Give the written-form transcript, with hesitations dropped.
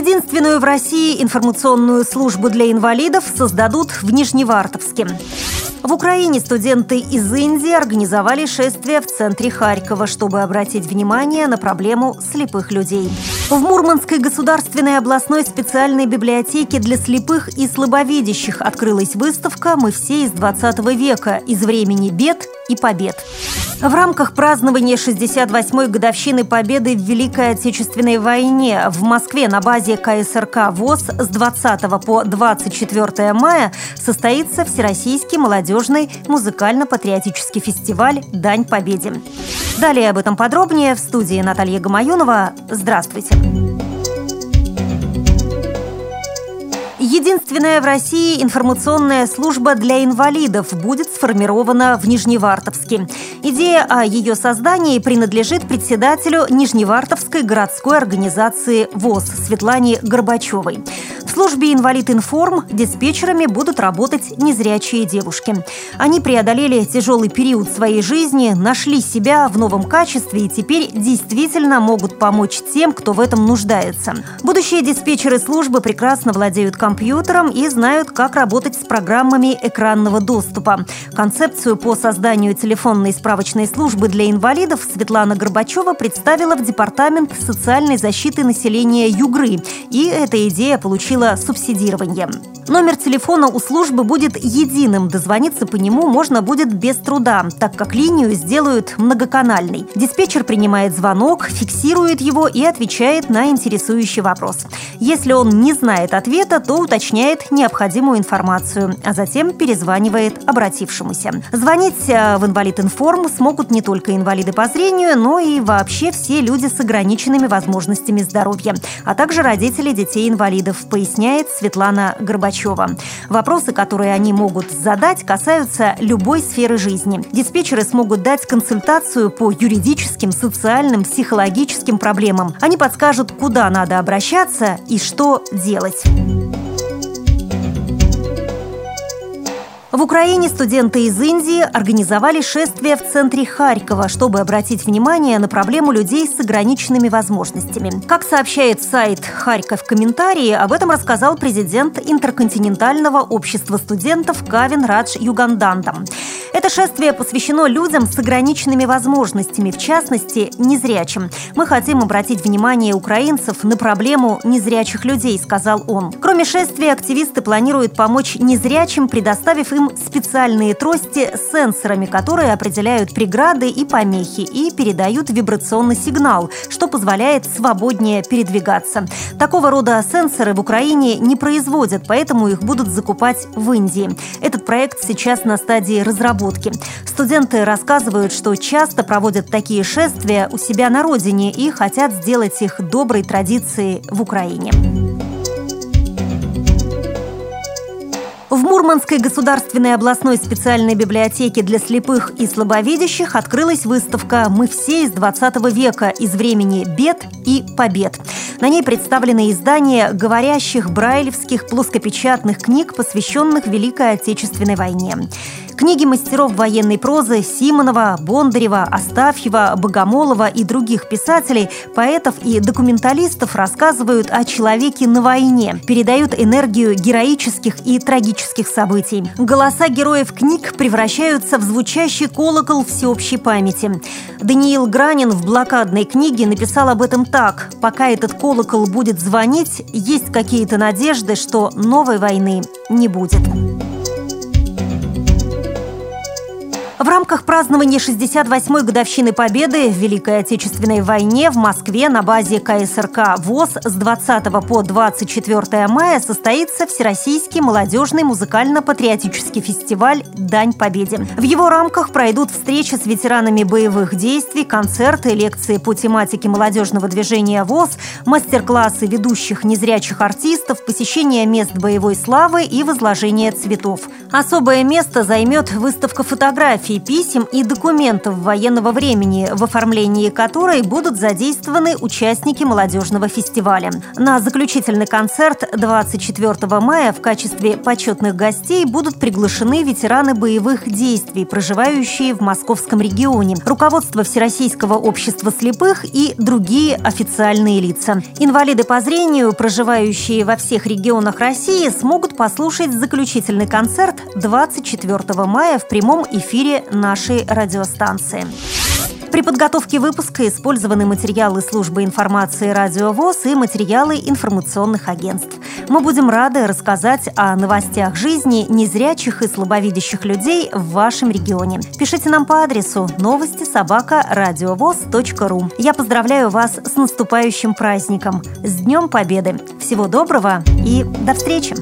Единственную в России информационную службу для инвалидов создадут в Нижневартовске. В Украине студенты из Индии организовали шествие в центре Харькова, чтобы обратить внимание на проблему слепых людей. В Мурманской государственной областной специальной библиотеке для слепых и слабовидящих открылась выставка «Мы все из 20 века. Из времени бед и побед». В рамках празднования 68-й годовщины Победы в Великой Отечественной войне в Москве на базе КСРК ВОС с 20 по 24 мая состоится Всероссийский молодежный музыкально-патриотический фестиваль «Дань Победе». Далее об этом подробнее в студии Наталья Гамаюнова. Здравствуйте! Единственная в России информационная служба для инвалидов будет сформирована в Нижневартовске. Идея о ее создании принадлежит председателю Нижневартовской городской организации ВОС Светлане Горбачевой. В службе «Инвалид.Информ» диспетчерами будут работать незрячие девушки. Они преодолели тяжелый период своей жизни, нашли себя в новом качестве и теперь действительно могут помочь тем, кто в этом нуждается. Будущие диспетчеры службы прекрасно владеют компьютером и знают, как работать с программами экранного доступа. Концепцию по созданию телефонной справочной службы для инвалидов Светлана Горбачева представила в Департамент социальной защиты населения Югры. И эта идея получила субсидирование. Номер телефона у службы будет единым. Дозвониться по нему можно будет без труда, так как линию сделают многоканальной. Диспетчер принимает звонок, фиксирует его и отвечает на интересующий вопрос. Если он не знает ответа, то уточняет необходимую информацию, а затем перезванивает обратившемуся. Звонить в «Инвалид.Информ» смогут не только инвалиды по зрению, но и вообще все люди с ограниченными возможностями здоровья, а также родители детей-инвалидов, поясняет Светлана Горбачева. Вопросы, которые они могут задать, касаются любой сферы жизни. Диспетчеры смогут дать консультацию по юридическим, социальным, психологическим проблемам. Они подскажут, куда надо обращаться и что делать. В Украине студенты из Индии организовали шествие в центре Харькова, чтобы обратить внимание на проблему людей с ограниченными возможностями. Как сообщает сайт «Харьков Комментарии», об этом рассказал президент Интерконтинентального общества студентов Кавин Радж Югандантам. Это шествие посвящено людям с ограниченными возможностями, в частности, незрячим. «Мы хотим обратить внимание украинцев на проблему незрячих людей», — сказал он. Кроме шествия, активисты планируют помочь незрячим, предоставив им специальные трости с сенсорами, которые определяют преграды и помехи и передают вибрационный сигнал, что позволяет свободнее передвигаться. Такого рода сенсоры в Украине не производят, поэтому их будут закупать в Индии. Этот проект сейчас на стадии разработки. Студенты рассказывают, что часто проводят такие шествия у себя на родине и хотят сделать их доброй традицией в Украине. В Мурманской государственной областной специальной библиотеке для слепых и слабовидящих открылась выставка «Мы все из 20 века. Из времени бед и побед». На ней представлены издания говорящих, брайлевских, плоскопечатных книг, посвященных Великой Отечественной войне. Книги мастеров военной прозы Симонова, Бондарева, Астафьева, Богомолова и других писателей, поэтов и документалистов рассказывают о человеке на войне, передают энергию героических и трагических событий. Голоса героев книг превращаются в звучащий колокол всеобщей памяти. Даниил Гранин в блокадной книге написал об этом так: «Пока этот колокол будет звонить, есть какие-то надежды, что новой войны не будет». В рамках празднования 68-й годовщины Победы в Великой Отечественной войне в Москве на базе КСРК ВОС с 20 по 24 мая состоится Всероссийский молодежный музыкально-патриотический фестиваль «Дань Победе». В его рамках пройдут встречи с ветеранами боевых действий, концерты, лекции по тематике молодежного движения ВОС, мастер-классы ведущих незрячих артистов, посещение мест боевой славы и возложение цветов. Особое место займет выставка фотографий, фотографий, писем и документов военного времени, в оформлении которой будут задействованы участники молодежного фестиваля. На заключительный концерт 24 мая в качестве почетных гостей будут приглашены ветераны боевых действий, проживающие в московском регионе, руководство Всероссийского общества слепых и другие официальные лица. Инвалиды по зрению, проживающие во всех регионах России, смогут послушать заключительный концерт 24 мая в прямом эфире нашей радиостанции. При подготовке выпуска использованы материалы службы информации «Радиовоз» и материалы информационных агентств. Мы будем рады рассказать о новостях жизни незрячих и слабовидящих людей в вашем регионе. Пишите нам по адресу новости@радиовоз.ру. Я поздравляю вас с наступающим праздником, с Днем Победы! Всего доброго и до встречи!